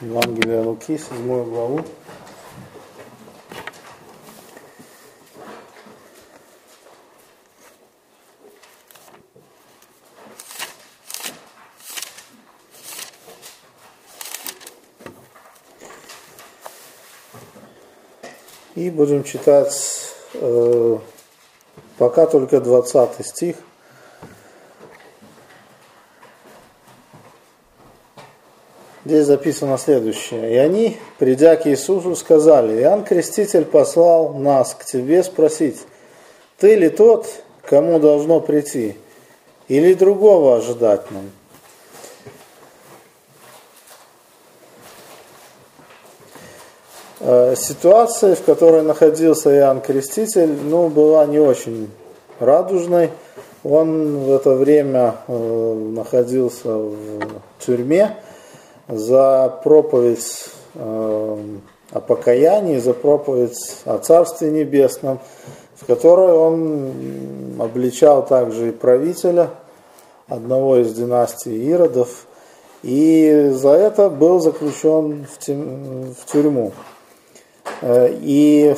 Евангелие Луки, 7 главу. И будем читать пока только 20 стих. Здесь записано следующее. «И они, придя к Иисусу, сказали: Иоанн Креститель послал нас к тебе спросить, ты ли тот, кому должно прийти, или другого ожидать нам?» Ситуация, в которой находился Иоанн Креститель, была не очень радужной. Он в это время находился в тюрьме за проповедь о покаянии, за проповедь о Царстве Небесном, в которой он обличал также и правителя одного из династий Иродов, и за это был заключен в тюрьму. И,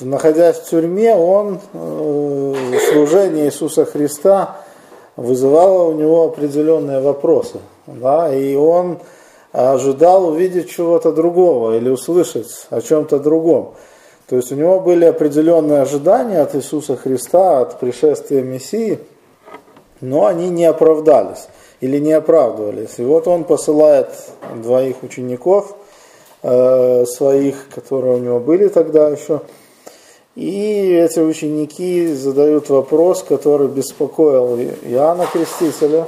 находясь в тюрьме, он, служение Иисуса Христа вызывало у него определенные вопросы, и он ожидал увидеть чего-то другого или услышать о чем-то другом. То есть у него были определенные ожидания от Иисуса Христа, от пришествия Мессии, но они не оправдались или не оправдывались. И вот он посылает двоих учеников своих, которые у него были тогда еще, и эти ученики задают вопрос, который беспокоил Иоанна Крестителя.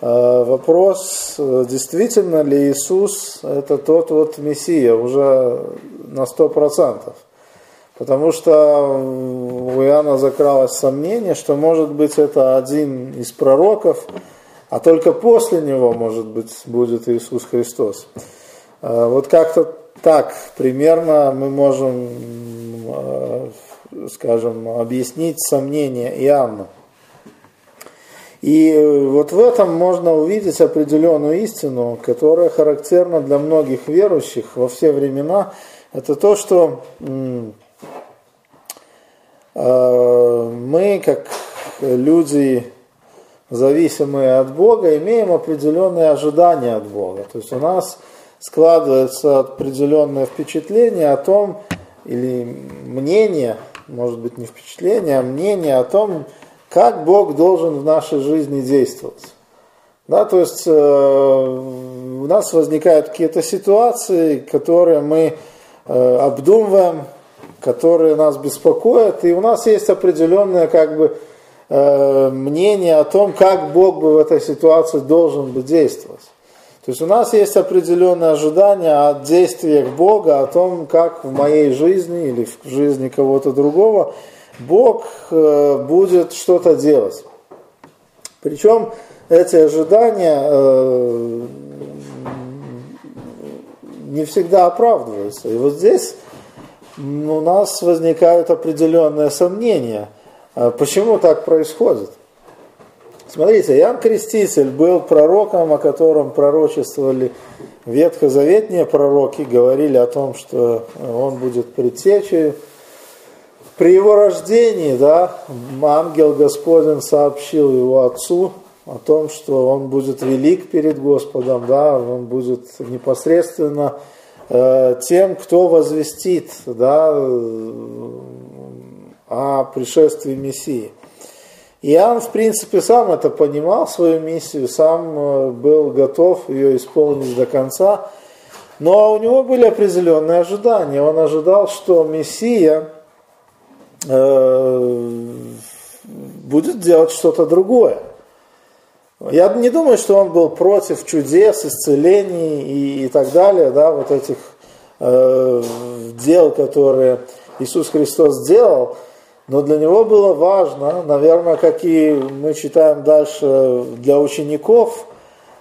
Вопрос, действительно ли Иисус это тот вот Мессия уже на 100%. Потому что у Иоанна закралось сомнение, что может быть это один из пророков, а только после него, может быть, будет Иисус Христос. Вот как-то так примерно мы можем, скажем, объяснить сомнения Иоанна. И вот в этом можно увидеть определенную истину, которая характерна для многих верующих во все времена. Это то, что мы, как люди, зависимые от Бога, имеем определенные ожидания от Бога. То есть у нас складывается определенное впечатление о том, или мнение, может быть, не впечатление, а мнение о том, как Бог должен в нашей жизни действовать. То есть у нас возникают какие-то ситуации, которые мы обдумываем, которые нас беспокоят, и у нас есть определенное мнение о том, как Бог бы в этой ситуации должен бы действовать. То есть у нас есть определенное ожидание от действия Бога, о том, как в моей жизни или в жизни кого-то другого Бог будет что-то делать. Причем эти ожидания не всегда оправдываются. И вот здесь у нас возникают определенные сомнения, почему так происходит. Смотрите, Иоанн Креститель был пророком, о котором пророчествовали ветхозаветные пророки, говорили о том, что он будет предтечей. При его рождении, ангел Господень сообщил его отцу о том, что он будет велик перед Господом, он будет непосредственно тем, кто возвестит, о пришествии Мессии. Иоанн, в принципе, сам это понимал, свою миссию, сам был готов ее исполнить до конца, но у него были определенные ожидания. Он ожидал, что Мессия будет делать что-то другое. Я не думаю, что он был против чудес, исцелений и так далее, вот этих дел, которые Иисус Христос делал, но для него было важно, наверное, как и мы читаем дальше для учеников,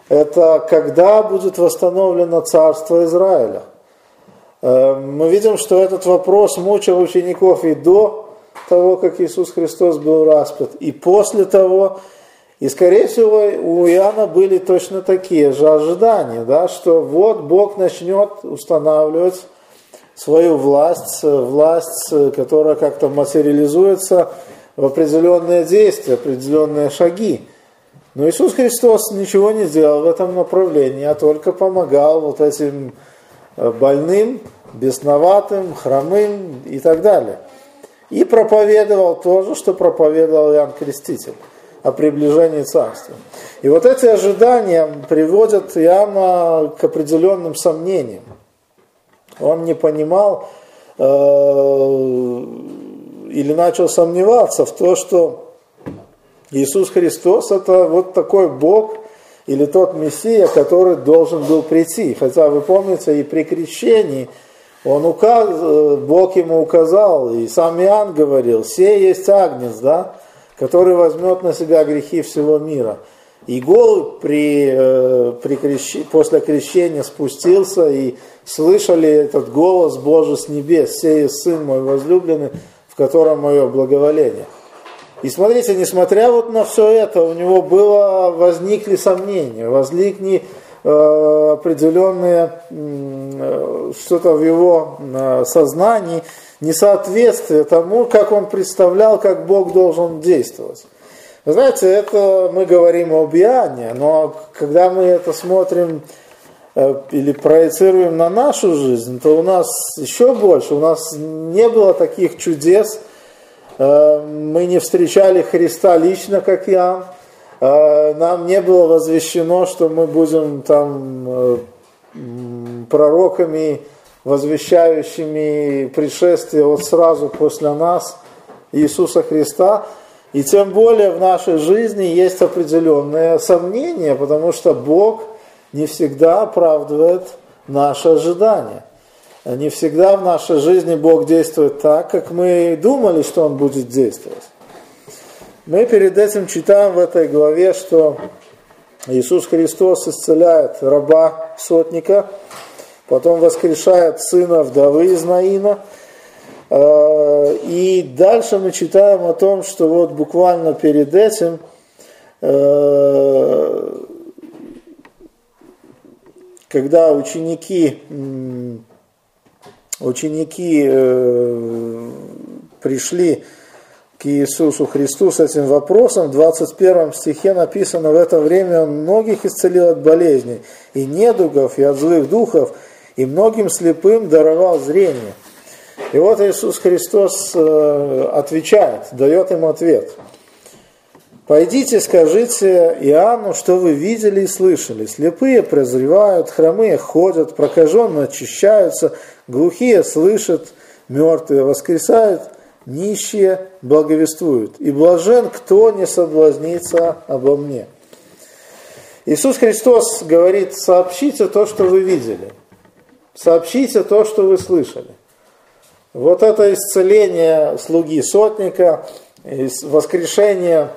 это когда будет восстановлено Царство Израиля. Мы видим, что этот вопрос мучил учеников и до того, как Иисус Христос был распят, и после того. И, скорее всего, у Иоанна были точно такие же ожидания, да, что вот Бог начнет устанавливать свою власть, власть, которая как-то материализуется в определенные действия, определенные шаги. Но Иисус Христос ничего не делал в этом направлении, а только помогал вот этим больным, бесноватым, хромым и так далее. И проповедовал то же, что проповедовал Иоанн Креститель, о приближении Царства. И вот эти ожидания приводят Иоанна к определенным сомнениям. Он не понимал или начал сомневаться в том, что Иисус Христос – это вот такой Бог или тот Мессия, который должен был прийти. Хотя, вы помните, и при крещении он Бог ему указал, и сам Иоанн говорил: «Сей есть Агнец», да, который возьмет на себя грехи всего мира. И голубь после крещения спустился, и слышали этот голос Божий с небес: «Сей есть Сын мой возлюбленный, в котором мое благоволение». И смотрите, несмотря вот на все это, у него возникли сомнения, возникли определенные что-то в его сознании, несоответствие тому, как он представлял, как Бог должен действовать. Вы знаете, это мы говорим об Иоанне, но когда мы это смотрим или проецируем на нашу жизнь, то у нас еще больше, у нас не было таких чудес, мы не встречали Христа лично, как Иоанн, нам не было возвещено, что мы будем там пророками, возвещающими пришествие вот сразу после нас Иисуса Христа. И тем более в нашей жизни есть определенные сомнения, потому что Бог не всегда оправдывает наши ожидания. Не всегда в нашей жизни Бог действует так, как мы думали, что Он будет действовать. Мы перед этим читаем в этой главе, что Иисус Христос исцеляет раба сотника, потом воскрешает сына вдовы из Наина. И дальше мы читаем о том, что вот буквально перед этим когда ученики пришли к Иисусу Христу с этим вопросом, в 21 стихе написано: «В это время Он многих исцелил от болезней, и недугов, и от злых духов, и многим слепым даровал зрение». И вот Иисус Христос отвечает, дает им ответ: «Пойдите, скажите Иоанну, что вы видели и слышали. Слепые прозревают, хромые ходят, прокаженные очищаются, глухие слышат, мертвые воскресают, нищие благовествуют. И блажен, кто не соблазнится обо мне». Иисус Христос говорит: сообщите то, что вы видели, сообщите то, что вы слышали. Вот это исцеление слуги сотника, воскрешение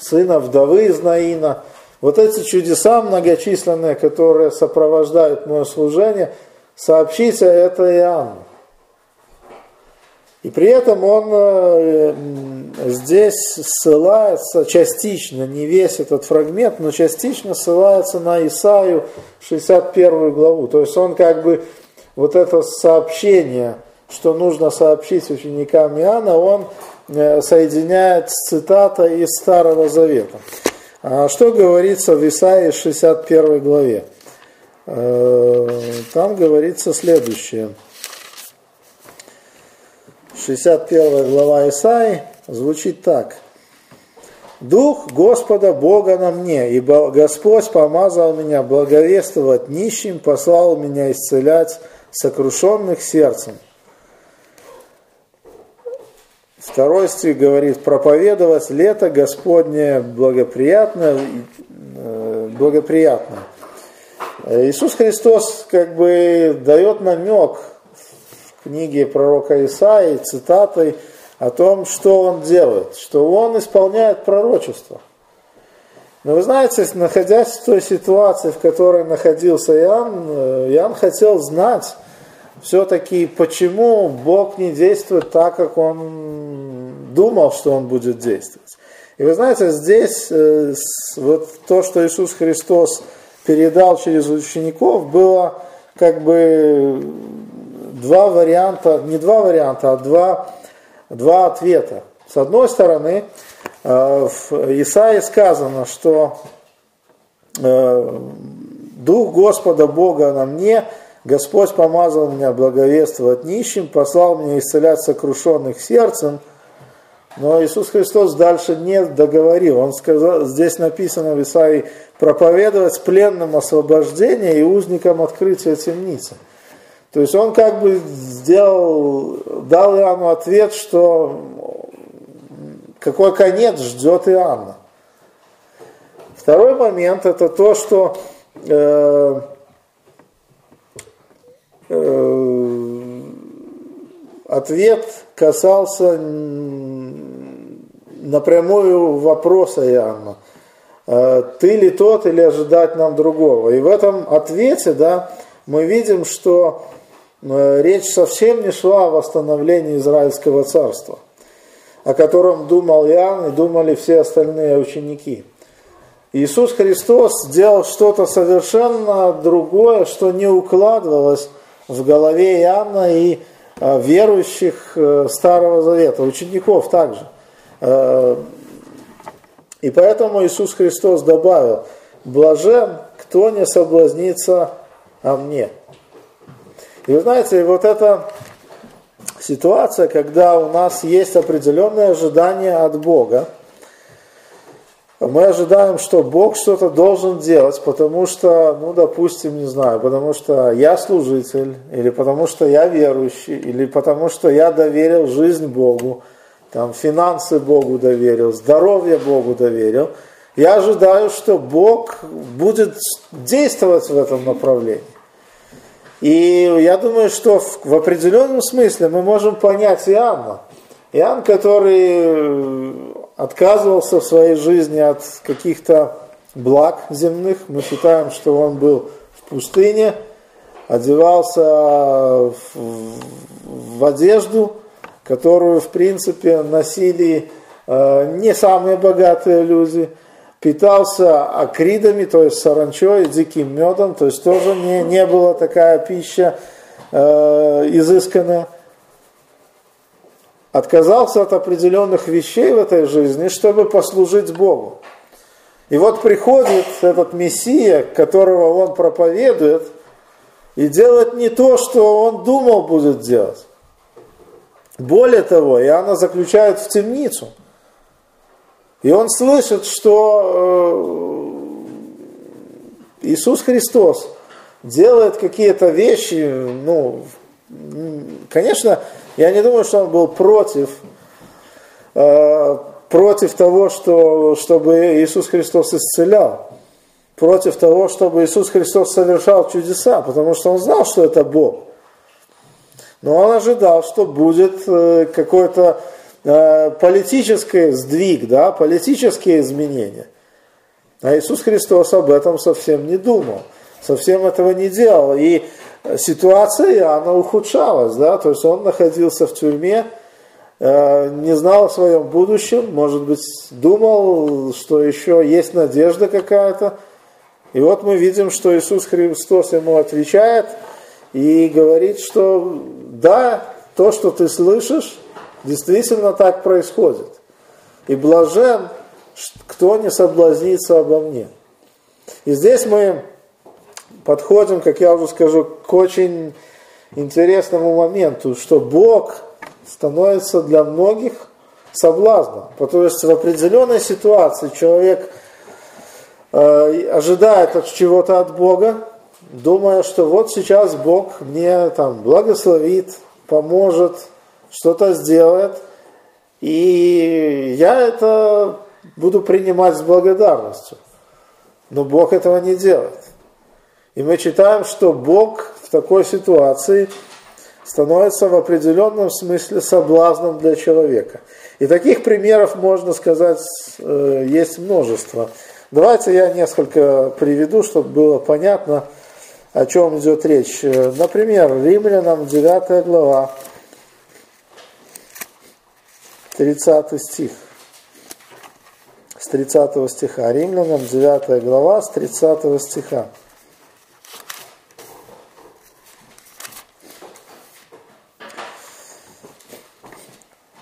сына вдовы из Наина, вот эти чудеса многочисленные, которые сопровождают мое служение, сообщите это Иоанну. И при этом он здесь ссылается частично, не весь этот фрагмент, но частично ссылается на Исаию 61 главу. То есть он как бы вот это сообщение, что нужно сообщить ученикам Иоанна, он соединяет с цитатой из Старого Завета. Что говорится в Исаии 61 главе? Там говорится следующее. 61 глава Исаии звучит так: «Дух Господа Бога на мне, ибо Господь помазал меня благовествовать нищим, послал меня исцелять сокрушенных сердцем». Второй стих говорит: «Проповедовать лето Господне благоприятно». Иисус Христос как бы дает намек в книге пророка Исаии, цитатой, о том, что он делает, что он исполняет пророчество. Но вы знаете, находясь в той ситуации, в которой находился Иоанн, Иоанн хотел знать все-таки, почему Бог не действует так, как он думал, что он будет действовать. И вы знаете, здесь вот то, что Иисус Христос передал через учеников, было как бы два варианта, не два варианта, а два ответа. С одной стороны, в Исаии сказано, что «Дух Господа Бога на мне, Господь помазал меня благовествовать нищим, послал мне исцелять сокрушенных сердцем». Но Иисус Христос дальше не договорил. Он сказал, здесь написано в Исаии, проповедовать пленным освобождение и узникам открытия темницы. То есть он как бы дал Иоанну ответ, что какой конец ждет Иоанна. Второй момент это то, что ответ касался напрямую вопроса Иоанна. Ты ли тот, или ожидать нам другого? И в этом ответе, да, мы видим, что речь совсем не шла о восстановлении Израильского царства, о котором думал Иоанн и думали все остальные ученики. Иисус Христос делал что-то совершенно другое, что не укладывалось в голове Иоанна и верующих Старого Завета, учеников также. И поэтому Иисус Христос добавил: «Блажен, кто не соблазнится о мне». И вы знаете, вот эта ситуация, когда у нас есть определенные ожидания от Бога, мы ожидаем, что Бог что-то должен делать, потому что, ну, допустим, не знаю, потому что я служитель, или потому что я верующий, или потому что я доверил жизнь Богу, там, финансы Богу доверил, здоровье Богу доверил. Я ожидаю, что Бог будет действовать в этом направлении. И я думаю, что в определенном смысле мы можем понять Иоанна. Иоанн, который отказывался в своей жизни от каких-то благ земных. Мы считаем, что он был в пустыне, одевался в одежду, которую, в принципе, носили не самые богатые люди. Питался акридами, то есть саранчой, диким медом. То есть тоже не была такая пища изысканная. Отказался от определенных вещей в этой жизни, чтобы послужить Богу. И вот приходит этот Мессия, которого он проповедует, и делает не то, что он думал будет делать. Более того, Иоанна заключают в темницу. И он слышит, что Иисус Христос делает какие-то вещи, ну, конечно, я не думаю, что он был против того, чтобы Иисус Христос исцелял, против того, чтобы Иисус Христос совершал чудеса, потому что он знал, что это Бог. Но он ожидал, что будет какой-то политический сдвиг, да, политические изменения. А Иисус Христос об этом совсем не думал, совсем этого не делал. И ситуация Иоанна ухудшалась, да, то есть он находился в тюрьме, не знал о своем будущем, может быть, думал, что еще есть надежда какая-то. И вот мы видим, что Иисус Христос ему отвечает и говорит, что да, то, что ты слышишь, действительно так происходит. И блажен, кто не соблазнится обо мне. И здесь мы подходим, как я уже скажу, к очень интересному моменту, что Бог становится для многих соблазном. Потому что в определенной ситуации человек ожидает от чего-то от Бога, думая, что вот сейчас Бог мне там благословит, поможет, что-то сделает, и я это буду принимать с благодарностью. Но Бог этого не делает. И мы читаем, что Бог в такой ситуации становится в определенном смысле соблазном для человека. И таких примеров, можно сказать, есть множество. Давайте я несколько приведу, чтобы было понятно, о чем идет речь. Например, Римлянам 9 глава, 30 стих. с 30 стиха. Римлянам 9 глава с 30 стиха.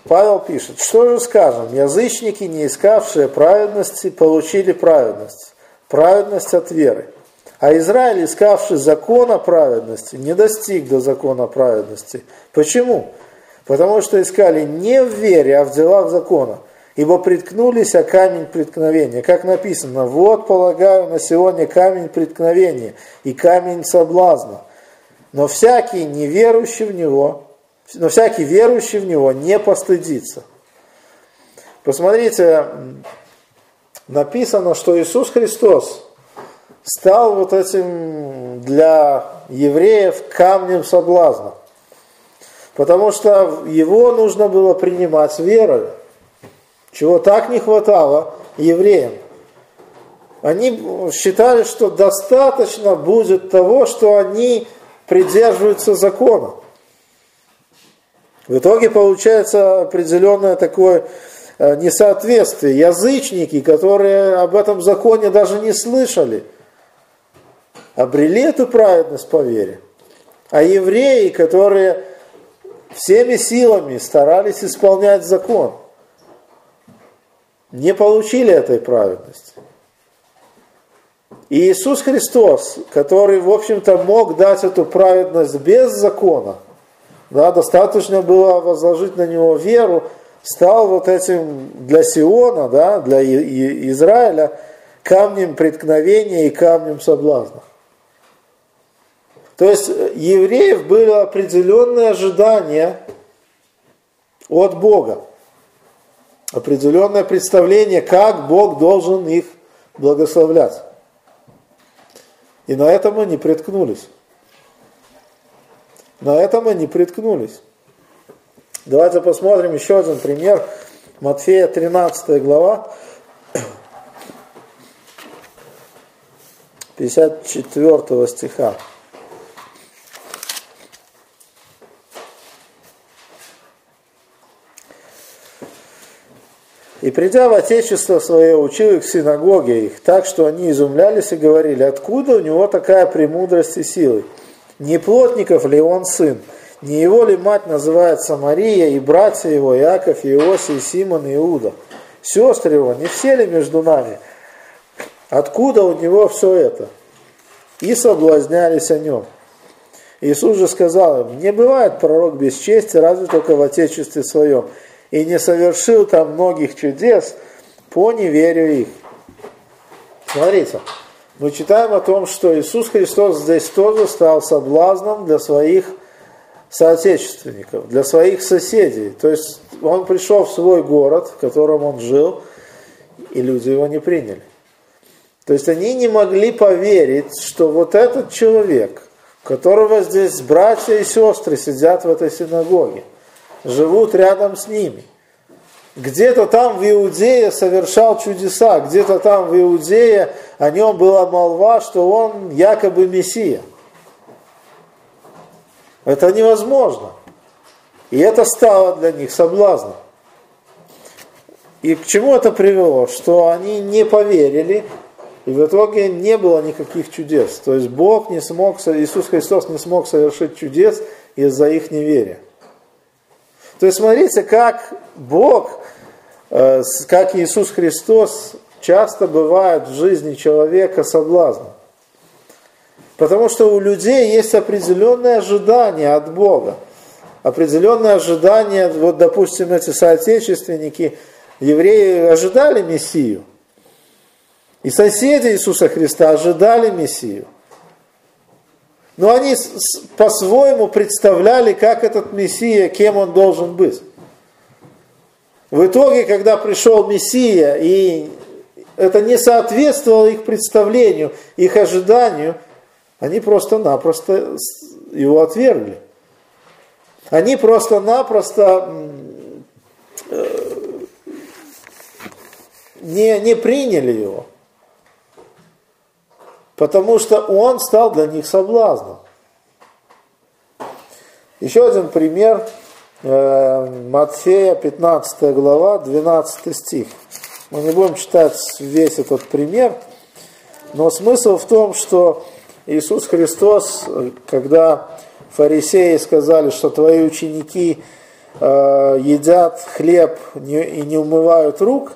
Павел пишет: «Что же скажем? Язычники, не искавшие праведности, получили праведность, праведность от веры. А Израиль, искавший закона праведности, не достиг до закона праведности. Почему? Потому что искали не в вере, а в делах закона, ибо приткнулись о камень преткновения. Как написано: вот полагаю на сегодня камень преткновения и камень соблазна. Но всякий верующий в него не постыдится». Посмотрите, написано, что Иисус Христос стал вот этим для евреев камнем соблазна, потому что его нужно было принимать верой, чего так не хватало евреям. Они считали, что достаточно будет того, что они придерживаются закона. В итоге получается определенное такое несоответствие. Язычники, которые об этом законе даже не слышали, обрели эту праведность по вере. А евреи, которые всеми силами старались исполнять закон, не получили этой праведности. И Иисус Христос, который, в общем-то, мог дать эту праведность без закона, да, достаточно было возложить на него веру, стал вот этим для Сиона, да, для Израиля камнем преткновения и камнем соблазна. То есть евреев было определенное ожидание от Бога, определенное представление, как Бог должен их благословлять. И на этом они приткнулись. Давайте посмотрим еще один пример. Матфея 13 глава, 54 стиха. «И придя в отечество свое, учил их в синагоге их, так что они изумлялись и говорили: откуда у него такая премудрость и силы? Не плотников ли он сын? Не его ли мать называется Мария, и братья его, Иаков, Иосиф, и Симон, и Иуда? Сестры его, не все ли между нами? Откуда у него все это?» И соблазнялись о нем. Иисус же сказал им: не бывает пророк без чести, разве только в отечестве своем. И не совершил там многих чудес по неверию их. Смотрите, мы читаем о том, что Иисус Христос здесь тоже стал соблазном для своих соотечественников, для своих соседей. То есть он пришел в свой город, в котором он жил, и люди его не приняли. То есть они не могли поверить, что вот этот человек, которого здесь братья и сестры сидят в этой синагоге, живут рядом с ними, где-то там в Иудее совершал чудеса, где-то там в Иудее о нем была молва, что он якобы Мессия. Это невозможно. И это стало для них соблазном. И к чему это привело? Что они не поверили, и в итоге не было никаких чудес. То есть Бог не смог, Иисус Христос не смог совершить чудес из-за их неверия. То есть смотрите, как Бог, как Иисус Христос часто бывает в жизни человека соблазном. Потому что у людей есть определенное ожидание от Бога. Определенное ожидание, вот допустим, эти соотечественники, евреи, ожидали Мессию. И соседи Иисуса Христа ожидали Мессию. Но они по-своему представляли, как этот Мессия, кем он должен быть. В итоге, когда пришел Мессия, и это не соответствовало их представлению, их ожиданию, они просто-напросто его отвергли. Они просто-напросто не приняли его. Потому что он стал для них соблазном. Еще один пример. Матфея 15 глава, 12 стих. Мы не будем читать весь этот пример, но смысл в том, что Иисус Христос, когда фарисеи сказали, что твои ученики едят хлеб и не умывают рук,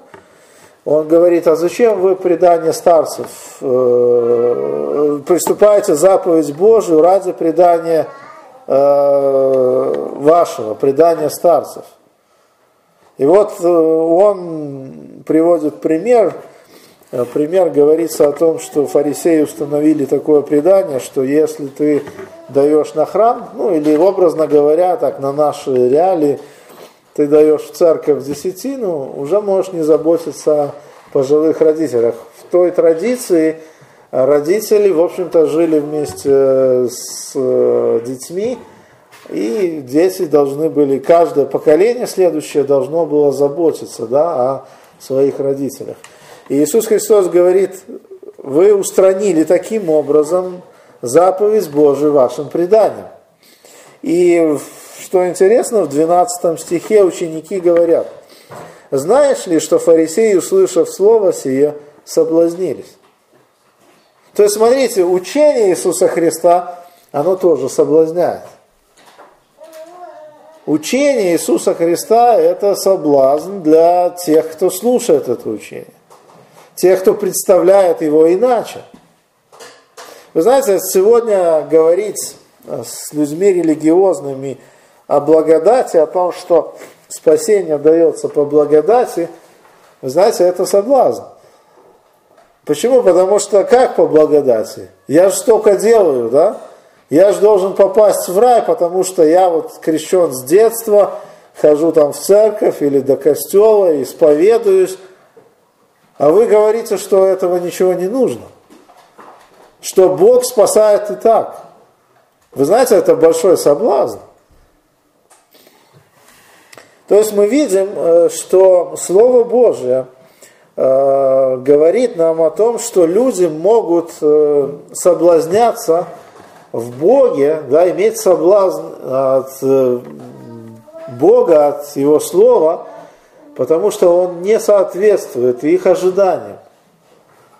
он говорит, а зачем вы предание старцев? Приступаете заповедь Божию ради предания вашего, предания старцев. И вот он приводит пример. Пример говорится о том, что фарисеи установили такое предание, что если ты даешь на храм, ну или образно говоря, так на наши реалии, ты даешь в церковь десятину, уже можешь не заботиться о пожилых родителях. В той традиции родители, в общем-то, жили вместе с детьми, и дети должны были, каждое поколение следующее должно было заботиться, о своих родителях. И Иисус Христос говорит, вы устранили таким образом заповедь Божию вашим преданием. И что интересно, в 12 стихе ученики говорят, знаешь ли, что фарисеи, услышав слово сие, соблазнились? То есть, смотрите, учение Иисуса Христа, оно тоже соблазняет. Учение Иисуса Христа – это соблазн для тех, кто слушает это учение. Тех, кто представляет его иначе. Вы знаете, сегодня говорить с людьми религиозными о благодати, о том, что спасение дается по благодати, вы знаете, это соблазн. Почему? Потому что как по благодати? Я же столько делаю, да? Я же должен попасть в рай, потому что я вот крещен с детства, хожу там в церковь или до костела, исповедуюсь. А вы говорите, что этого ничего не нужно. Что Бог спасает и так. Вы знаете, это большой соблазн. То есть мы видим, что Слово Божие говорит нам о том, что люди могут соблазняться в Боге, да, иметь соблазн от Бога, от Его Слова, потому что он не соответствует их ожиданиям.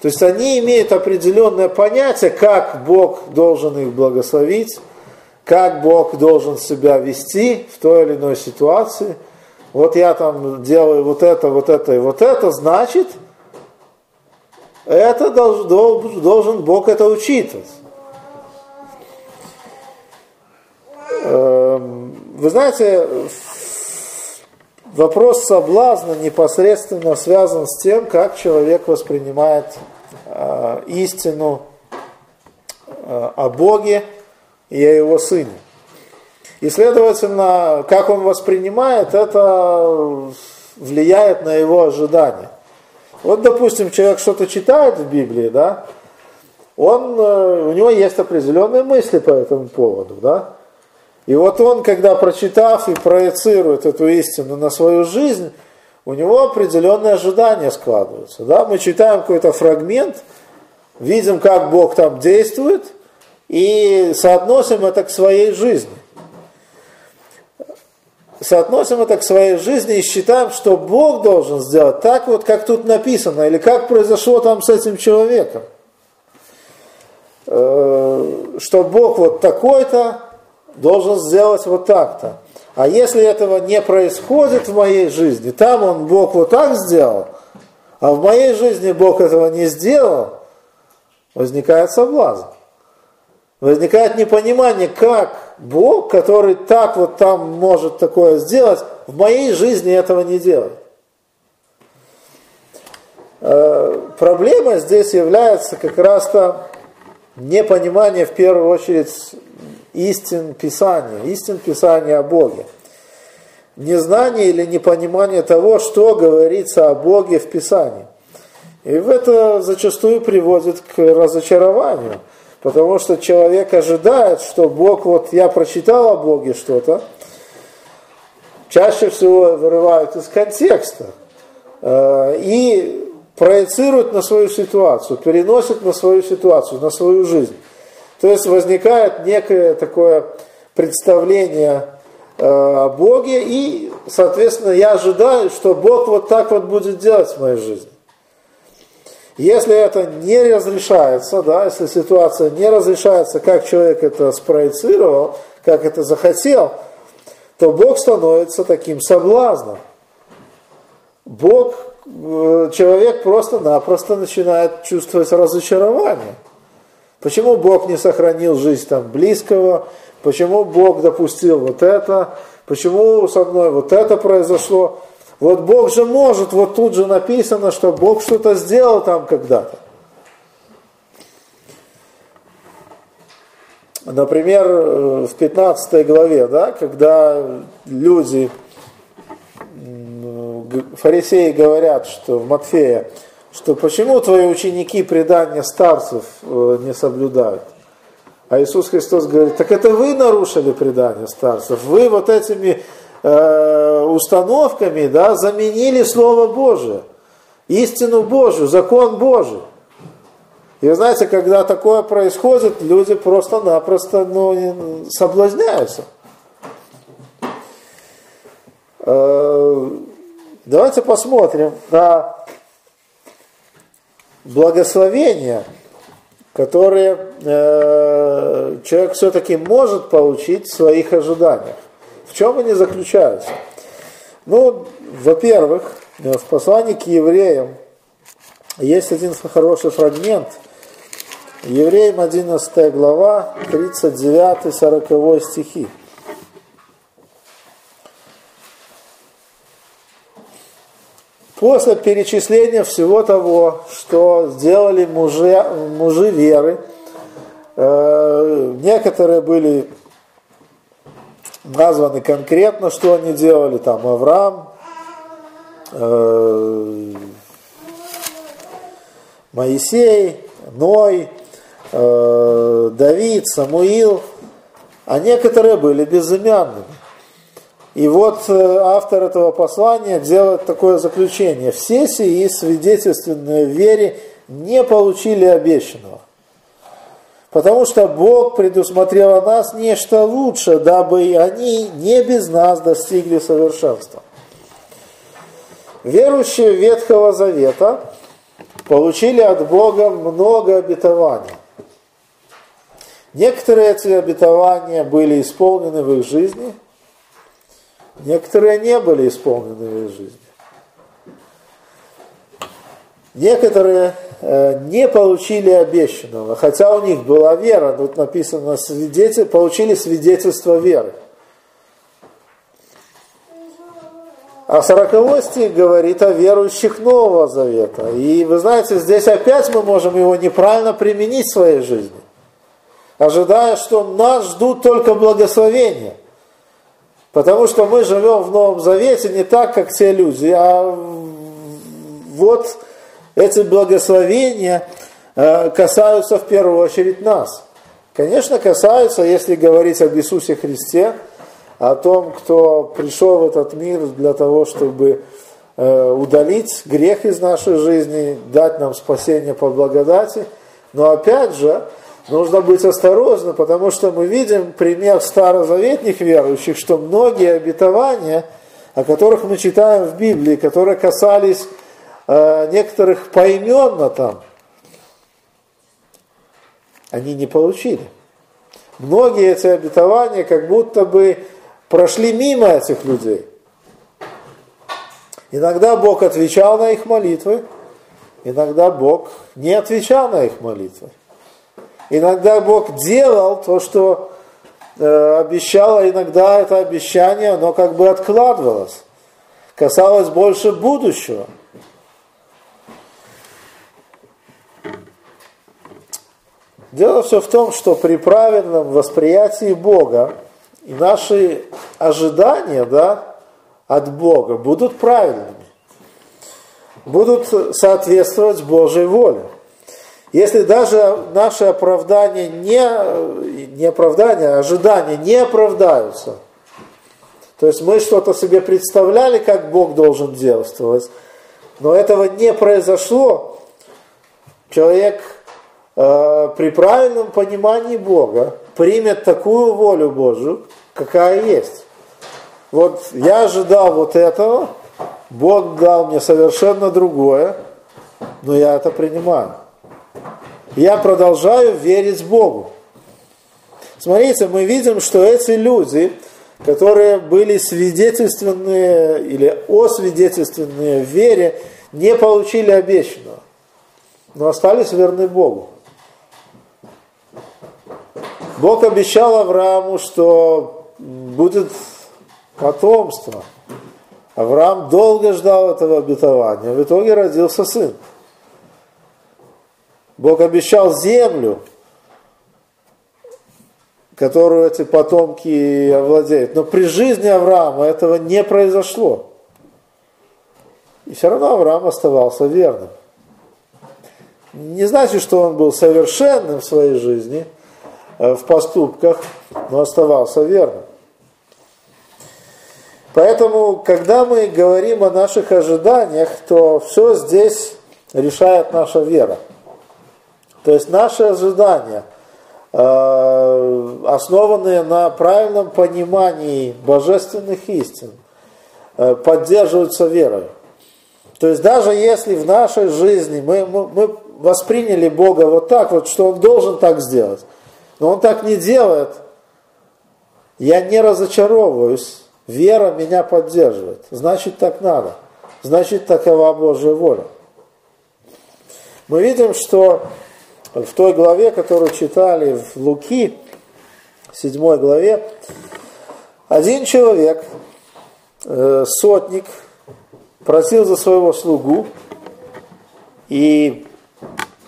То есть они имеют определенное понятие, как Бог должен их благословить, как Бог должен себя вести в той или иной ситуации. Вот я там делаю вот это и вот это, значит, это должен Бог это учитывать. Вы знаете, вопрос соблазна непосредственно связан с тем, как человек воспринимает истину о Боге и о Его Сыне. И, следовательно, как он воспринимает, это влияет на его ожидания. Вот, допустим, человек что-то читает в Библии, да, у него есть определенные мысли по этому поводу, да. И вот он, когда прочитав и проецирует эту истину на свою жизнь, у него определенные ожидания складываются. Да? Мы читаем какой-то фрагмент, видим, как Бог там действует, и соотносим это к своей жизни. Соотносим это к своей жизни и считаем, что Бог должен сделать так, вот как тут написано, или как произошло там с этим человеком. Что Бог вот такой-то, должен сделать вот так-то. А если этого не происходит в моей жизни, там он Бог вот так сделал, а в моей жизни Бог этого не сделал, возникает соблазн. Возникает непонимание, как Бог, который так вот там может такое сделать, в моей жизни этого не делает. Проблема здесь является как раз-то непонимание в первую очередь истин Писания о Боге. Незнание или непонимание того, что говорится о Боге в Писании. И это зачастую приводит к разочарованию, потому что человек ожидает, что Бог, вот я прочитал о Боге что-то, чаще всего вырывают из контекста и проецируют на свою ситуацию, переносят на свою ситуацию, на свою жизнь. То есть возникает некое такое представление Боге, и, соответственно, я ожидаю, что Бог вот так вот будет делать в моей жизни. Если это не разрешается, да, если ситуация не разрешается, как человек это спроецировал, как это захотел, то Бог становится таким соблазном. Бог, человек просто-напросто начинает чувствовать разочарование. Почему Бог не сохранил жизнь там близкого? Почему Бог допустил вот это? Почему со мной вот это произошло? Вот Бог же может, вот тут же написано, что Бог что-то сделал там когда-то. Например, в 15 главе, да, когда люди, фарисеи говорят, что в Матфея, что почему твои ученики предания старцев не соблюдают? А Иисус Христос говорит, так это вы нарушили предание старцев, вы вот этими установками, да, заменили Слово Божие, истину Божию, закон Божий. И вы знаете, когда такое происходит, люди просто-напросто соблазняются. Давайте посмотрим на благословения, которые человек все-таки может получить в своих ожиданиях. В чем они заключаются? Ну, во-первых, в послании к евреям есть один хороший фрагмент. Евреям 11 глава, 39-40 стихи. После перечисления всего того, что сделали мужи веры, некоторые были названы конкретно, что они делали, там Авраам, Моисей, Ной, Давид, Самуил, а некоторые были безымянными. И вот автор этого послания делает такое заключение. Все сии свидетельственные в вере не получили обещанного. Потому что Бог предусмотрел о нас нечто лучше, дабы и они не без нас достигли совершенства. Верующие Ветхого Завета получили от Бога много обетований. Некоторые эти обетования были исполнены в их жизни, некоторые не были исполнены в их жизни. Некоторые не получили обещанного, хотя у них была вера, тут написано, получили свидетельство веры. А 40-й стих говорит о верующих Нового Завета. И вы знаете, здесь опять мы можем его неправильно применить в своей жизни, ожидая, что нас ждут только благословения. Потому что мы живем в Новом Завете не так, как те люди, а вот эти благословения касаются в первую очередь нас. Конечно, касаются, если говорить об Иисусе Христе, о том, кто пришел в этот мир для того, чтобы удалить грех из нашей жизни, дать нам спасение по благодати. Но опять же, нужно быть осторожным, потому что мы видим пример старозаветных верующих, что многие обетования, о которых мы читаем в Библии, которые касались некоторых поименно там, они не получили. Многие эти обетования как будто бы прошли мимо этих людей. Иногда Бог отвечал на их молитвы, иногда Бог не отвечал на их молитвы. Иногда Бог делал то, что обещал, а иногда это обещание, оно как бы откладывалось, касалось больше будущего. Дело все в том, что при правильном восприятии Бога и наши ожидания, да, от Бога будут правильными, будут соответствовать Божьей воле. Если даже наши оправдания ожидания не оправдаются, то есть мы что-то себе представляли, как Бог должен действовать, но этого не произошло, человек при правильном понимании Бога примет такую волю Божию, какая есть. Вот я ожидал вот этого, Бог дал мне совершенно другое, но я это принимаю. Я продолжаю верить Богу. Смотрите, мы видим, что эти люди, которые были свидетельственные или освидетельственные в вере, не получили обещанного, но остались верны Богу. Бог обещал Аврааму, что будет потомство. Авраам долго ждал этого обетования, в итоге родился сын. Бог обещал землю, которую эти потомки овладеют. Но при жизни Авраама этого не произошло. И все равно Авраам оставался верным. Не значит, что он был совершенным в своей жизни, в поступках, но оставался верным. Поэтому, когда мы говорим о наших ожиданиях, то все здесь решает наша вера. То есть наши ожидания, основанные на правильном понимании божественных истин, поддерживаются верой. То есть даже если в нашей жизни мы восприняли Бога вот так, вот, что Он должен так сделать, но Он так не делает, я не разочаровываюсь, вера меня поддерживает. Значит, так надо. Значит, такова Божья воля. Мы видим, что в той главе, которую читали в Луки, 7 главе, один человек, сотник, просил за своего слугу, и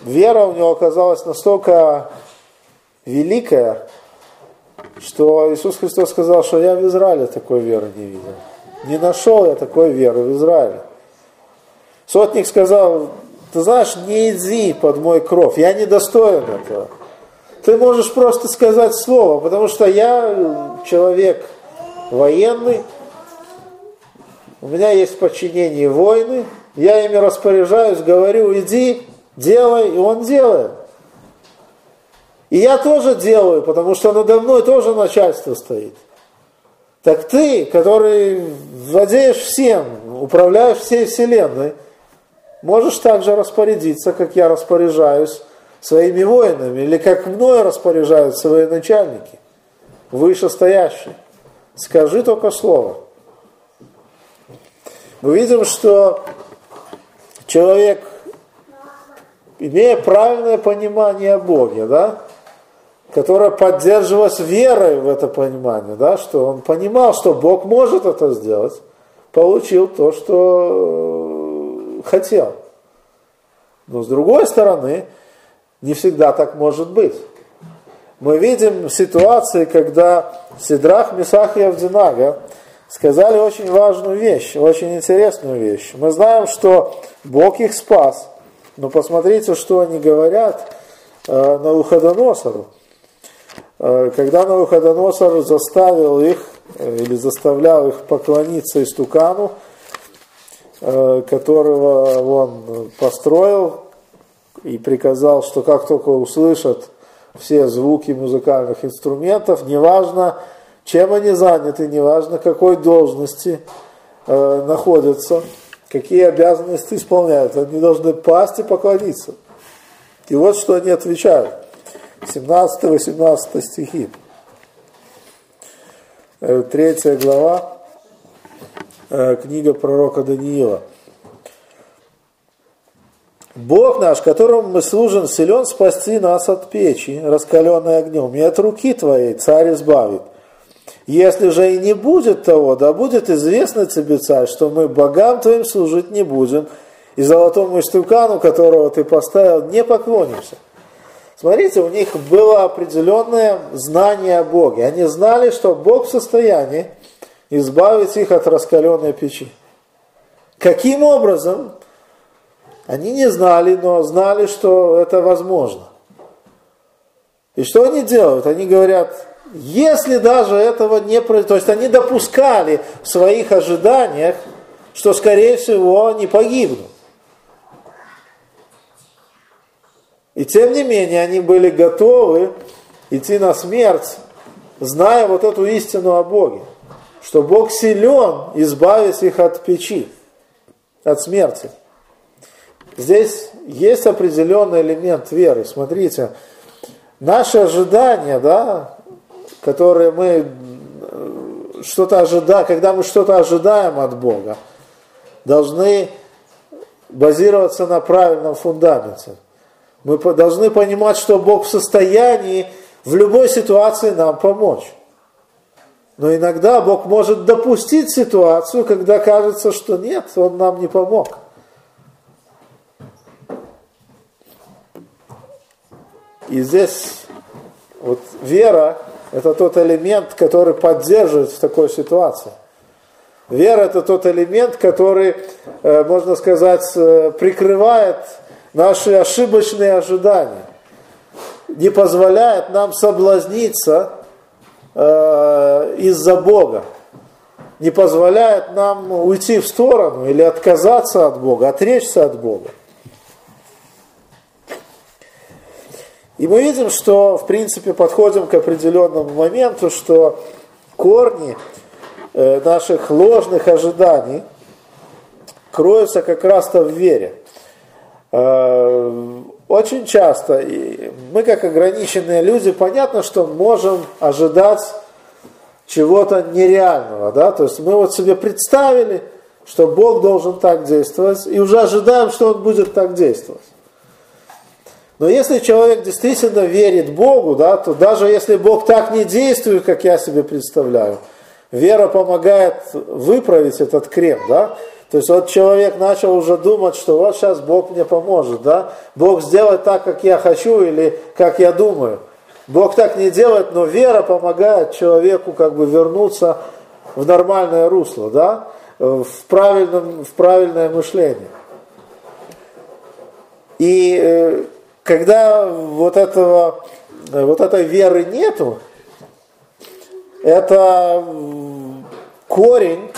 вера у него оказалась настолько великая, что Иисус Христос сказал, что я в Израиле такой веры не видел. Не нашел я такой веры в Израиле. Сотник сказал: ты знаешь, не иди под мой кров, я недостоин этого. Ты можешь просто сказать слово, потому что я человек военный, у меня есть в подчинении воины, я ими распоряжаюсь, говорю, иди, делай, и он делает. И я тоже делаю, потому что надо мной тоже начальство стоит. Так ты, который владеешь всем, управляешь всей вселенной, можешь также распорядиться, как я распоряжаюсь своими воинами, или как мною распоряжаются военачальники, вышестоящие. Скажи только слово. Мы видим, что человек, имея правильное понимание о Боге, да, которое поддерживалось верой в это понимание, да, что он понимал, что Бог может это сделать, получил то, что хотел. Но с другой стороны, не всегда так может быть. Мы видим ситуации, когда Сидрах, Мисах и Авдинага сказали очень важную вещь, очень интересную вещь. Мы знаем, что Бог их спас. Но посмотрите, что они говорят Навуходоносору. Когда Навуходоносор заставил их, или заставлял их поклониться истукану, которого он построил, и приказал, что как только услышат все звуки музыкальных инструментов, неважно, чем они заняты, неважно, какой должности находятся, какие обязанности исполняют, они должны пасть и поклониться. И вот что они отвечают. 17-18 стихи. 3 глава. Книга пророка Даниила. «Бог наш, которому мы служим, силен спасти нас от печи, раскаленной огнем, и от руки твоей царь избавит. Если же и не будет того, да будет известно тебе, царь, что мы богам твоим служить не будем, и золотому истукану, которого ты поставил, не поклонимся». Смотрите, у них было определенное знание о Боге. Они знали, что Бог в состоянии избавить их от раскаленной печи. Каким образом? Они не знали, но знали, что это возможно. И что они делают? Они говорят, если даже этого не произойдет, то есть они допускали в своих ожиданиях, что, скорее всего, они погибнут. И тем не менее, они были готовы идти на смерть, зная вот эту истину о Боге. что Бог силен избавить их от печи, от смерти. Здесь есть определенный элемент веры. Смотрите, наши ожидания, да, которые мы что-то ожидаем, когда мы что-то ожидаем от Бога, должны базироваться на правильном фундаменте. Мы должны понимать, что Бог в состоянии в любой ситуации нам помочь. Но иногда Бог может допустить ситуацию, когда кажется, что нет, Он нам не помог. И здесь вот вера – это тот элемент, который поддерживает в такой ситуации. Вера – это тот элемент, который, можно сказать, прикрывает наши ошибочные ожидания, не позволяет нам соблазниться из-за Бога, не позволяет нам уйти в сторону или отказаться от Бога, отречься от Бога. И мы видим, что, в принципе, подходим к определенному моменту, что корни наших ложных ожиданий кроются как раз-то в вере. Очень часто мы, как ограниченные люди, понятно, что можем ожидать чего-то нереального. Да? То есть мы вот себе представили, что Бог должен так действовать, и уже ожидаем, что Он будет так действовать. Но если человек действительно верит Богу, да, то даже если Бог так не действует, как я себе представляю, вера помогает выправить этот крем, да? То есть вот человек начал уже думать, что вот сейчас Бог мне поможет, да? Бог сделает так, как я хочу или как я думаю. Бог так не делает, но вера помогает человеку как бы вернуться в нормальное русло, да? В правильное мышление. И когда вот этой веры нету, это корень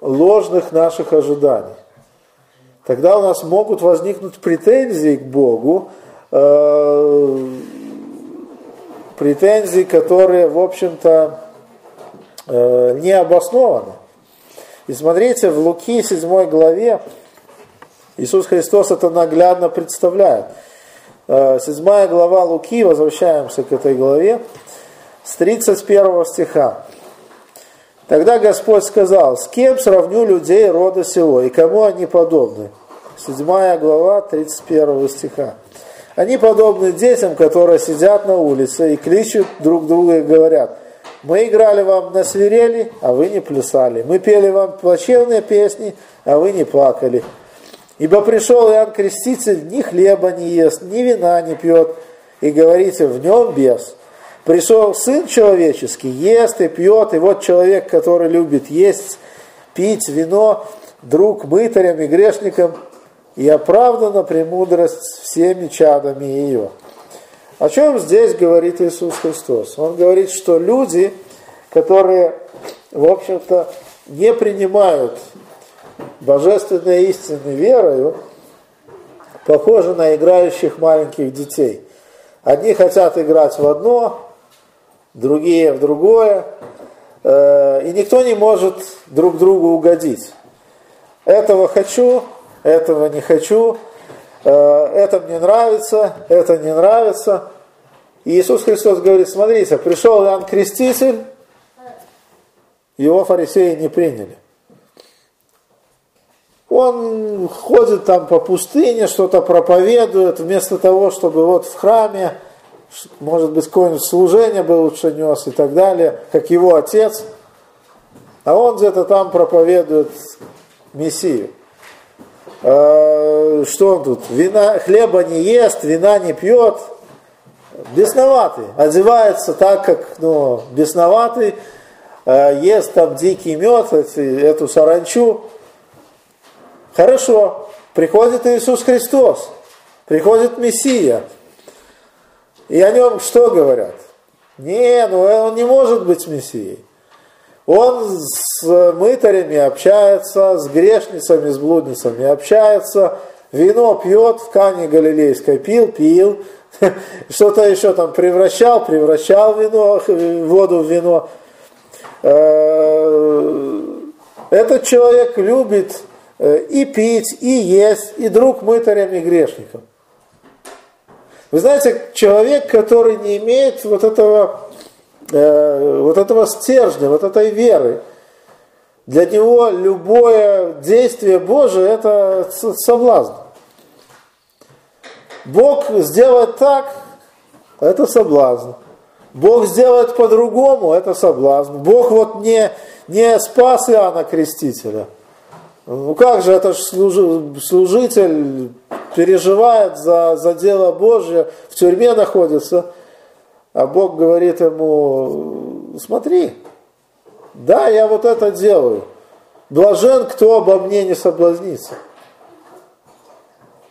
ложных наших ожиданий. Тогда у нас могут возникнуть претензии к Богу, претензии, которые, в общем-то, не обоснованы. И смотрите, в Луки 7 главе Иисус Христос это наглядно представляет. 7 глава Луки, возвращаемся к этой главе, с 31 стиха. «Тогда Господь сказал: с кем сравню людей рода сего, и кому они подобны?» 7 глава, 31 стиха. «Они подобны детям, которые сидят на улице и кричат друг друга и говорят: мы играли вам на свирели, а вы не плясали, мы пели вам плачевные песни, а вы не плакали. Ибо пришел Иоанн Креститель, ни хлеба не ест, ни вина не пьет, и говорите: в нем бес. Пришел Сын Человеческий, ест и пьет, и вот человек, который любит есть, пить вино, друг мытарям и грешникам, и оправдана премудрость всеми чадами ее». О чем здесь говорит Иисус Христос? Он говорит, что люди, которые, в общем-то, не принимают божественной истины верою, похожи на играющих маленьких детей. Одни хотят играть в одно, другие в другое, и никто не может друг другу угодить. Этого хочу, этого не хочу, это мне нравится, это не нравится. И Иисус Христос говорит: смотрите, пришел Иоанн Креститель, его фарисеи не приняли. Он ходит там по пустыне, что-то проповедует, вместо того, чтобы вот в храме, может быть, какое-нибудь служение бы лучше нес и так далее, как его отец. А он где-то там проповедует Мессию. Что он тут? Хлеба не ест, вина не пьет. Бесноватый. Одевается так, как бесноватый. Ест там дикий мед, эту саранчу. Хорошо, приходит Иисус Христос, приходит Мессия, и о нем что говорят? Он не может быть Мессией. Он с мытарями общается, с грешницами, с блудницами общается, вино пьет, в Кане Галилейской пил, что-то еще там превращал вино, воду в вино. этот человек любит и пить, и есть, и друг мытарям и грешникам. Вы знаете, человек, который не имеет вот этого стержня, вот этой веры, для него любое действие Божие – это соблазн. Бог сделает так – это соблазн. Бог сделает по-другому – это соблазн. Бог вот не спас Иоанна Крестителя. Ну как же, это же служитель переживает за дело Божье, в тюрьме находится, а Бог говорит ему: смотри, да, я вот это делаю. Блажен, кто обо мне не соблазнится.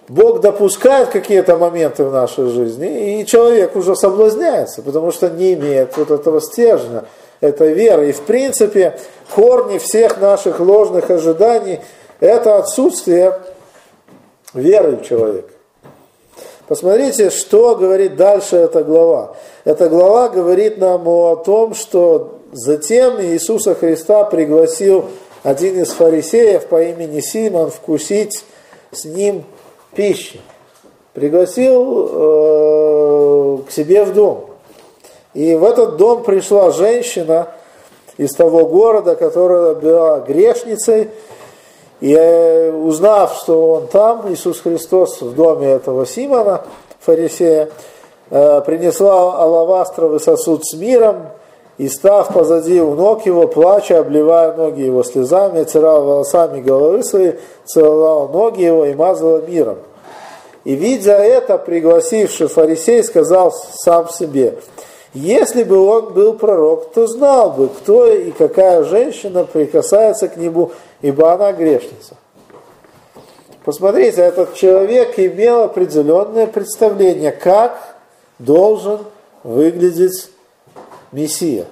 Бог допускает какие-то моменты в нашей жизни, и человек уже соблазняется, потому что не имеет вот этого стержня, этой веры. И в принципе, корни всех наших ложных ожиданий – это отсутствие веры в человека. Посмотрите, что говорит дальше эта глава. Эта глава говорит нам о том, что затем Иисуса Христа пригласил один из фарисеев по имени Симон вкусить с ним пищи. Пригласил к себе в дом. И в этот дом пришла женщина из того города, которая была грешницей. И узнав, что он там, Иисус Христос, в доме этого Симона, фарисея, принесла алавастровый сосуд с миром, и, став позади у ног его, плача, обливая ноги его слезами, царала волосами головы свои, целовала ноги его и мазала миром. И, видя это, пригласивший фарисей сказал сам себе: если бы он был пророк, то знал бы, кто и какая женщина прикасается к нему, ибо она грешница. Посмотрите, этот человек имел определенное представление, как должен выглядеть Мессия,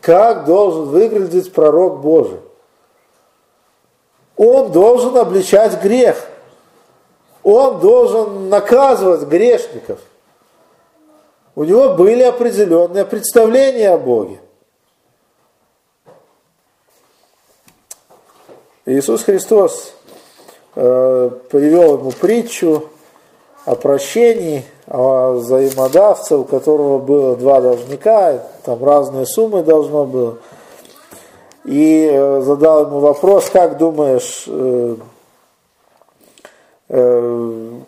как должен выглядеть пророк Божий. Он должен обличать грех, он должен наказывать грешников. У него были определенные представления о Боге. Иисус Христос привел ему притчу о прощении, о взаимодавце, у которого было 2 должника, там разные суммы должно было. И задал ему вопрос: как думаешь,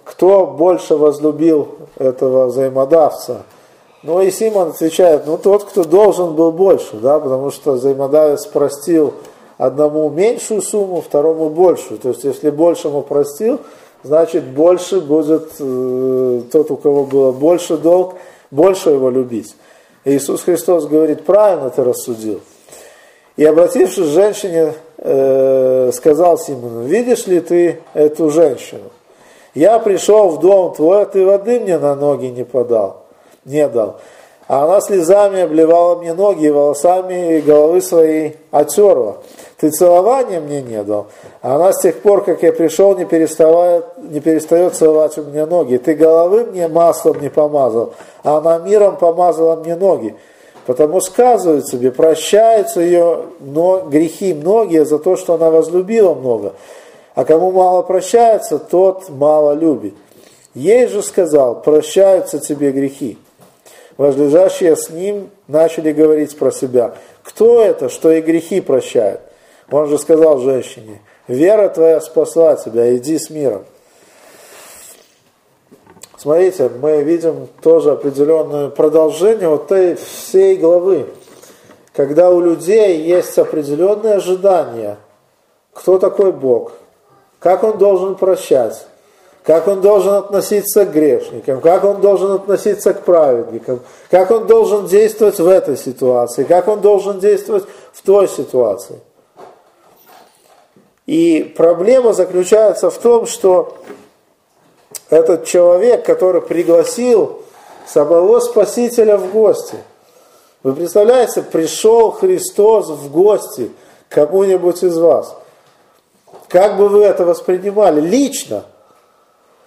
кто больше возлюбил этого взаимодавца? Ну и Симон отвечает: ну тот, кто должен был больше, да, потому что взаимодавец простил одному меньшую сумму, второму большую. То есть, если большему простил, значит, больше будет тот, у кого было больше долг, больше его любить. И Иисус Христос говорит: правильно ты рассудил. И, обратившись к женщине, сказал Симону: видишь ли ты эту женщину? Я пришел в дом твой, а ты воды мне на ноги не дал. А она слезами обливала мне ноги, и волосами и головы своей отерла. Ты целования мне не дал. А она с тех пор, как я пришел, не перестает целовать у меня ноги. Ты головы мне маслом не помазал, а она миром помазала мне ноги. Потому сказывают себе, прощаются ее грехи многие за то, что она возлюбила много. А кому мало прощается, тот мало любит. Ей же сказал: прощаются тебе грехи. Возлежащие с ним начали говорить про себя: кто это, что и грехи прощает? Он же сказал женщине: вера твоя спасла тебя, иди с миром. Смотрите, мы видим тоже определенное продолжение вот этой всей главы. Когда у людей есть определенные ожидания, кто такой Бог, как Он должен прощать, как Он должен относиться к грешникам, как Он должен относиться к праведникам, как Он должен действовать в этой ситуации, как Он должен действовать в той ситуации. И проблема заключается в том, что этот человек, который пригласил самого Спасителя в гости, вы представляете, пришел Христос в гости к кому-нибудь из вас. Как бы вы это воспринимали лично?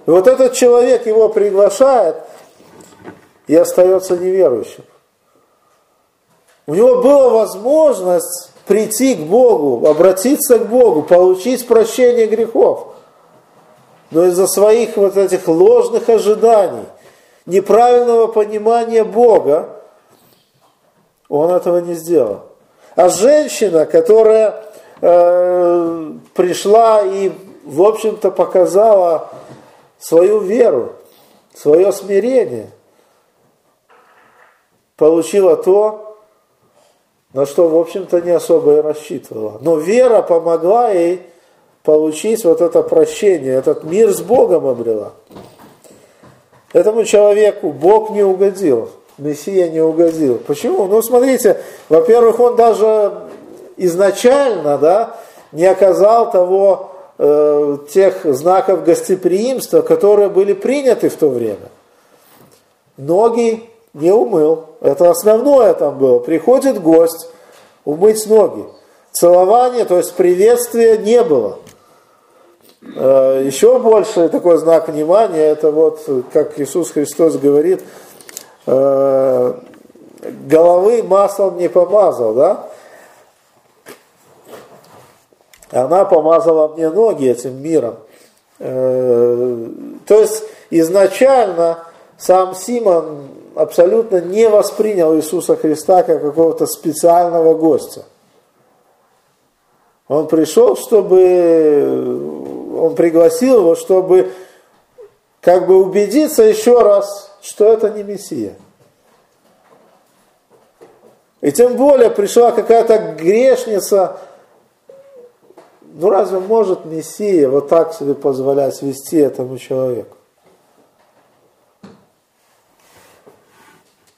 И вот этот человек его приглашает и остается неверующим. У него была возможность прийти к Богу, обратиться к Богу, получить прощение грехов. Но из-за своих вот этих ложных ожиданий, неправильного понимания Бога, он этого не сделал. А женщина, которая пришла и, в общем-то, показала свою веру, свое смирение, получила то, на что, в общем-то, не особо и рассчитывала. Но вера помогла ей получить вот это прощение, этот мир с Богом обрела. Этому человеку Бог не угодил, Мессия не угодил. Почему? Ну, смотрите, во-первых, он даже изначально, да, не оказал тех знаков гостеприимства, которые были приняты в то время. Ноги не умыл. Это основное там было. Приходит гость, умыть ноги. Целование, то есть приветствия, не было. Еще больше такой знак внимания, это вот, как Иисус Христос говорит, головы маслом не помазал, да? Она помазала мне ноги этим миром. То есть изначально сам Симон абсолютно не воспринял Иисуса Христа как какого-то специального гостя. Он пришел, он пригласил его, чтобы как бы убедиться еще раз, что это не Мессия. И тем более пришла какая-то грешница. Ну разве может Мессия вот так себе позволять вести этому человеку?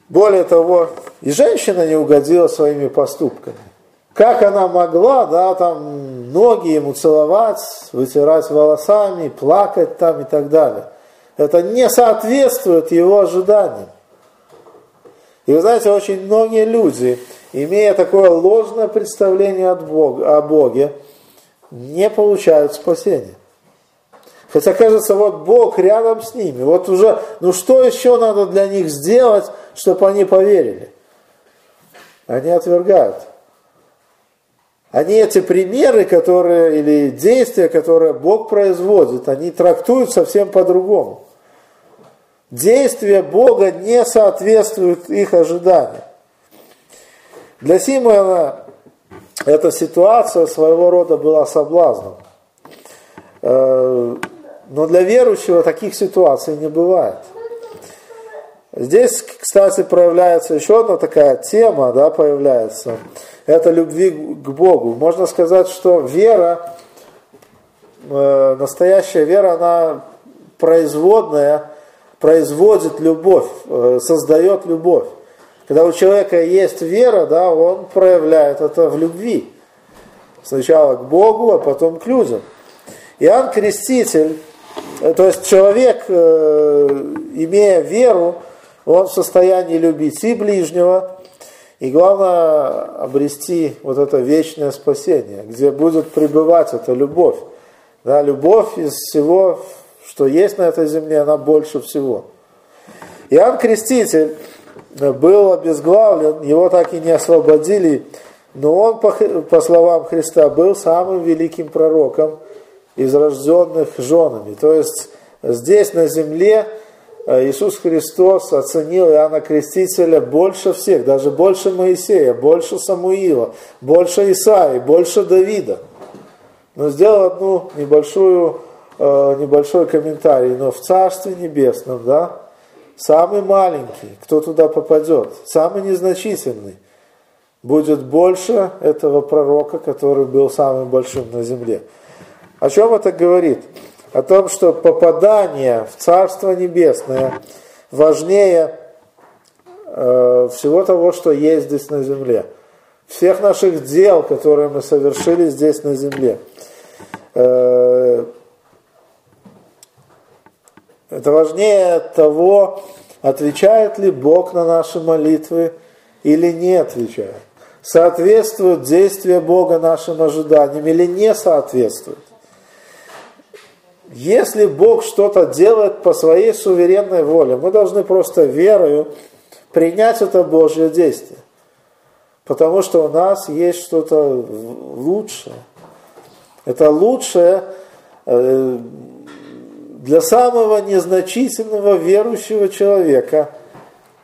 Более того, и женщина не угодила своими поступками. Как она могла, да, там ноги ему целовать, вытирать волосами, плакать там и так далее. Это не соответствует его ожиданиям. И вы знаете, очень многие люди, имея такое ложное представление о Боге, не получают спасения. Хотя, кажется, вот Бог рядом с ними. Вот уже, ну что еще надо для них сделать, чтобы они поверили? Они отвергают. Они эти примеры, которые, или действия, которые Бог производит, они трактуют совсем по-другому. Действия Бога не соответствуют их ожиданиям. Для Симона эта ситуация своего рода была соблазном. Но для верующего таких ситуаций не бывает. Здесь, кстати, проявляется еще одна такая тема, да, появляется. Это любви к Богу. Можно сказать, что вера, настоящая вера, она производная, производит любовь, создает любовь. Когда у человека есть вера, да, он проявляет это в любви. Сначала к Богу, а потом к людям. Иоанн Креститель, то есть человек, имея веру, он в состоянии любить и ближнего, и главное обрести вот это вечное спасение, где будет пребывать эта любовь. Да, любовь из всего, что есть на этой земле, она больше всего. Иоанн Креститель был обезглавлен, его так и не освободили, но он, по словам Христа, был самым великим пророком из рожденных женами. То есть здесь, на земле, Иисус Христос оценил Иоанна Крестителя больше всех, даже больше Моисея, больше Самуила, больше Исаии, больше Давида. Но сделал одну небольшой комментарий, но в Царстве Небесном, да, самый маленький, кто туда попадет, самый незначительный, будет больше этого пророка, который был самым большим на земле. О чем это говорит? О том, что попадание в Царство Небесное важнее всего того, что есть здесь на земле. Всех наших дел, которые мы совершили здесь на земле. Это важнее того, отвечает ли Бог на наши молитвы или не отвечает. Соответствует действие Бога нашим ожиданиям или не соответствует. Если Бог что-то делает по своей суверенной воле, мы должны просто верою принять это Божье действие. потому что у нас есть что-то лучшее. Это лучшее для самого незначительного верующего человека.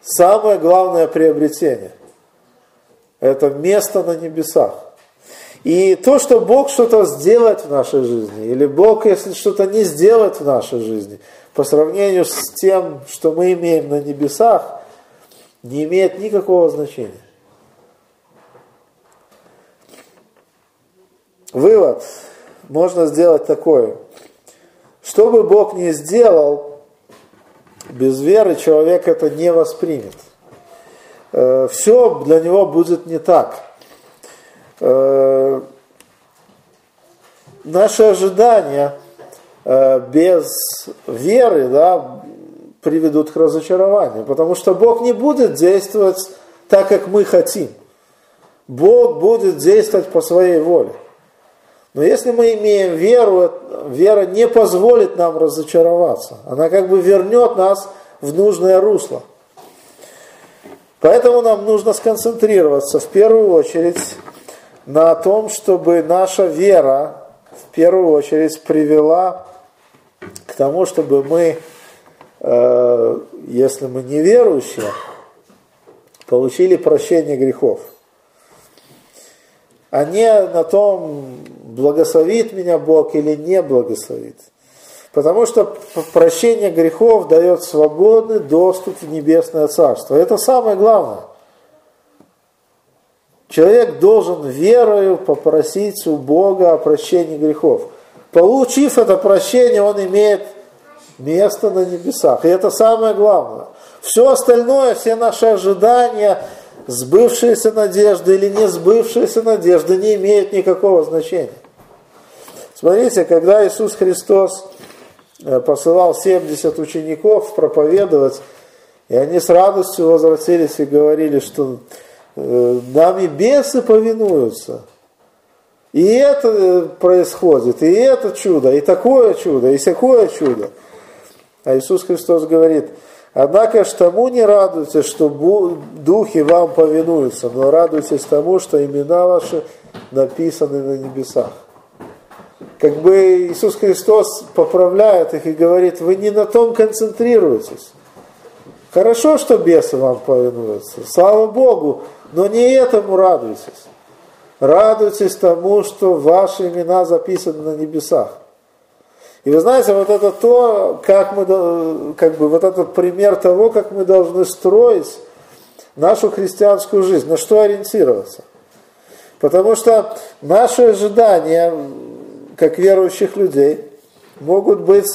Самое главное приобретение – это место на небесах. И то, что Бог что-то сделает в нашей жизни, или Бог, если что-то не сделает в нашей жизни, по сравнению с тем, что мы имеем на небесах, не имеет никакого значения. Вывод можно сделать такой. Что бы Бог ни сделал, без веры человек это не воспримет. Все для него будет не так. Наши ожидания без веры, да, приведут к разочарованию, потому что Бог не будет действовать так, как мы хотим. Бог будет действовать по своей воле. Но если мы имеем веру, вера не позволит нам разочароваться. Она как бы вернет нас в нужное русло. Поэтому нам нужно сконцентрироваться в первую очередь на том, чтобы наша вера в первую очередь привела к тому, чтобы мы, если мы неверующие, получили прощение грехов. А не на том, благословит меня Бог или не благословит. Потому что прощение грехов дает свободный доступ в небесное царство. Это самое главное. Человек должен верою попросить у Бога о прощении грехов. Получив это прощение, он имеет место на небесах. И это самое главное. Все остальное, все наши ожидания, сбывшиеся надежды или не сбывшиеся надежды, не имеют никакого значения. Смотрите, когда Иисус Христос посылал 70 учеников проповедовать, и они с радостью возвратились и говорили, что нам и бесы повинуются. И это происходит, и это чудо, и такое чудо, и сякое чудо. А Иисус Христос говорит: однако ж тому не радуйтесь, что духи вам повинуются, но радуйтесь тому, что имена ваши написаны на небесах. Как бы Иисус Христос поправляет их и говорит: вы не на том концентрируетесь. Хорошо, что бесы вам повинуются, слава Богу, но не этому радуйтесь. Радуйтесь тому, что ваши имена записаны на небесах. И вы знаете, вот это то, как мы, как бы вот этот пример того, как мы должны строить нашу христианскую жизнь, на что ориентироваться. Потому что наши ожидания, как верующих людей, могут быть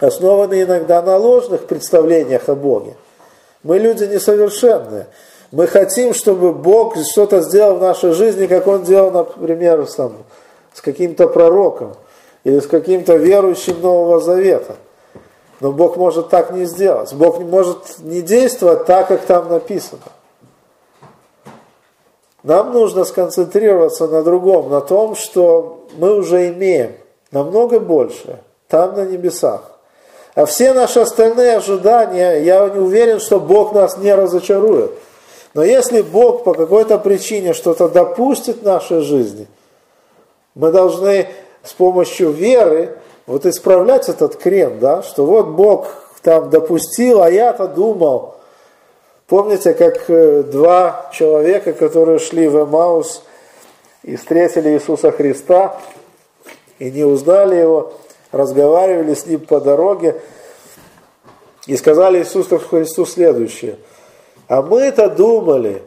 основаны иногда на ложных представлениях о Боге. Мы люди несовершенные. Мы хотим, чтобы Бог что-то сделал в нашей жизни, как Он делал, например, с каким-то пророком или с каким-то верующим Нового Завета. Но Бог может так не сделать. Бог может не действовать так, как там написано. Нам нужно сконцентрироваться на другом, на том, что мы уже имеем намного больше там, на небесах. А все наши остальные ожидания, я не уверен, что Бог нас не разочарует. Но если Бог по какой-то причине что-то допустит в нашей жизни, мы должны с помощью веры вот исправлять этот крен, да, что вот Бог там допустил, а я-то думал. Помните, как два человека, которые шли в Эмаус и встретили Иисуса Христа и не узнали Его, разговаривали с Ним по дороге и сказали Иисусу Христу следующее: а мы-то думали,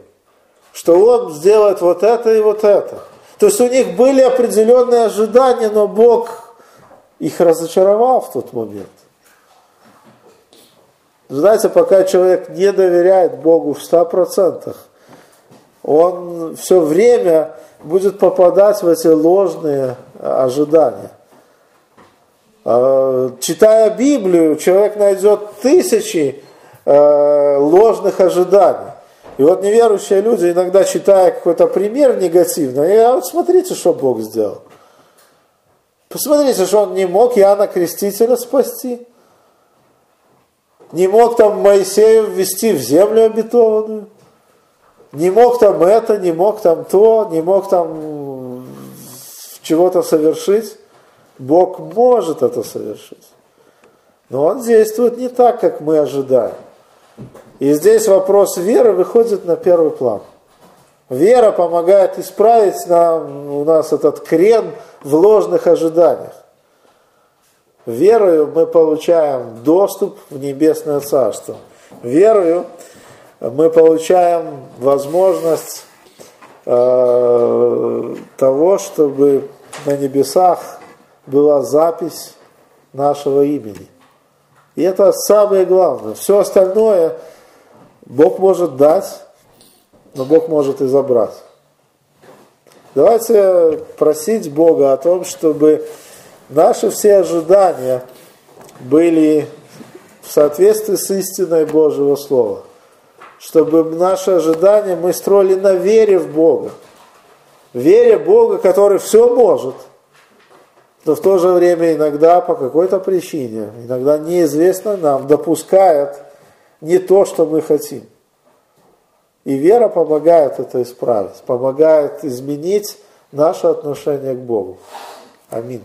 что Он сделает вот это и вот это. То есть у них были определенные ожидания, но Бог их разочаровал в тот момент. Знаете, пока человек не доверяет Богу в 100%, он все время будет попадать в эти ложные ожидания. Читая Библию, человек найдет тысячи ложных ожиданий. И вот неверующие люди, иногда читая какой-то пример негативный, а вот смотрите, что Бог сделал. Посмотрите, что Он не мог Иоанна Крестителя спасти. Не мог там Моисею ввести в землю обетованную. не мог там это, не мог там то, не мог там чего-то совершить. Бог может это совершить. Но Он действует не так, как мы ожидаем. И здесь вопрос веры выходит на первый план. Вера помогает исправить у нас этот крен в ложных ожиданиях. Верою мы получаем доступ в Небесное Царство. Верою мы получаем возможность того, чтобы на небесах была запись нашего имени. И это самое главное. Все остальное Бог может дать, но Бог может и забрать. Давайте просить Бога о том, чтобы наши все ожидания были в соответствии с истиной Божьего Слова. Чтобы наши ожидания мы строили на вере в Бога. Вере в Бога, который все может, но в то же время иногда по какой-то причине, иногда неизвестно нам, допускает не то, что мы хотим. И вера помогает это исправить, помогает изменить наше отношение к Богу. Аминь.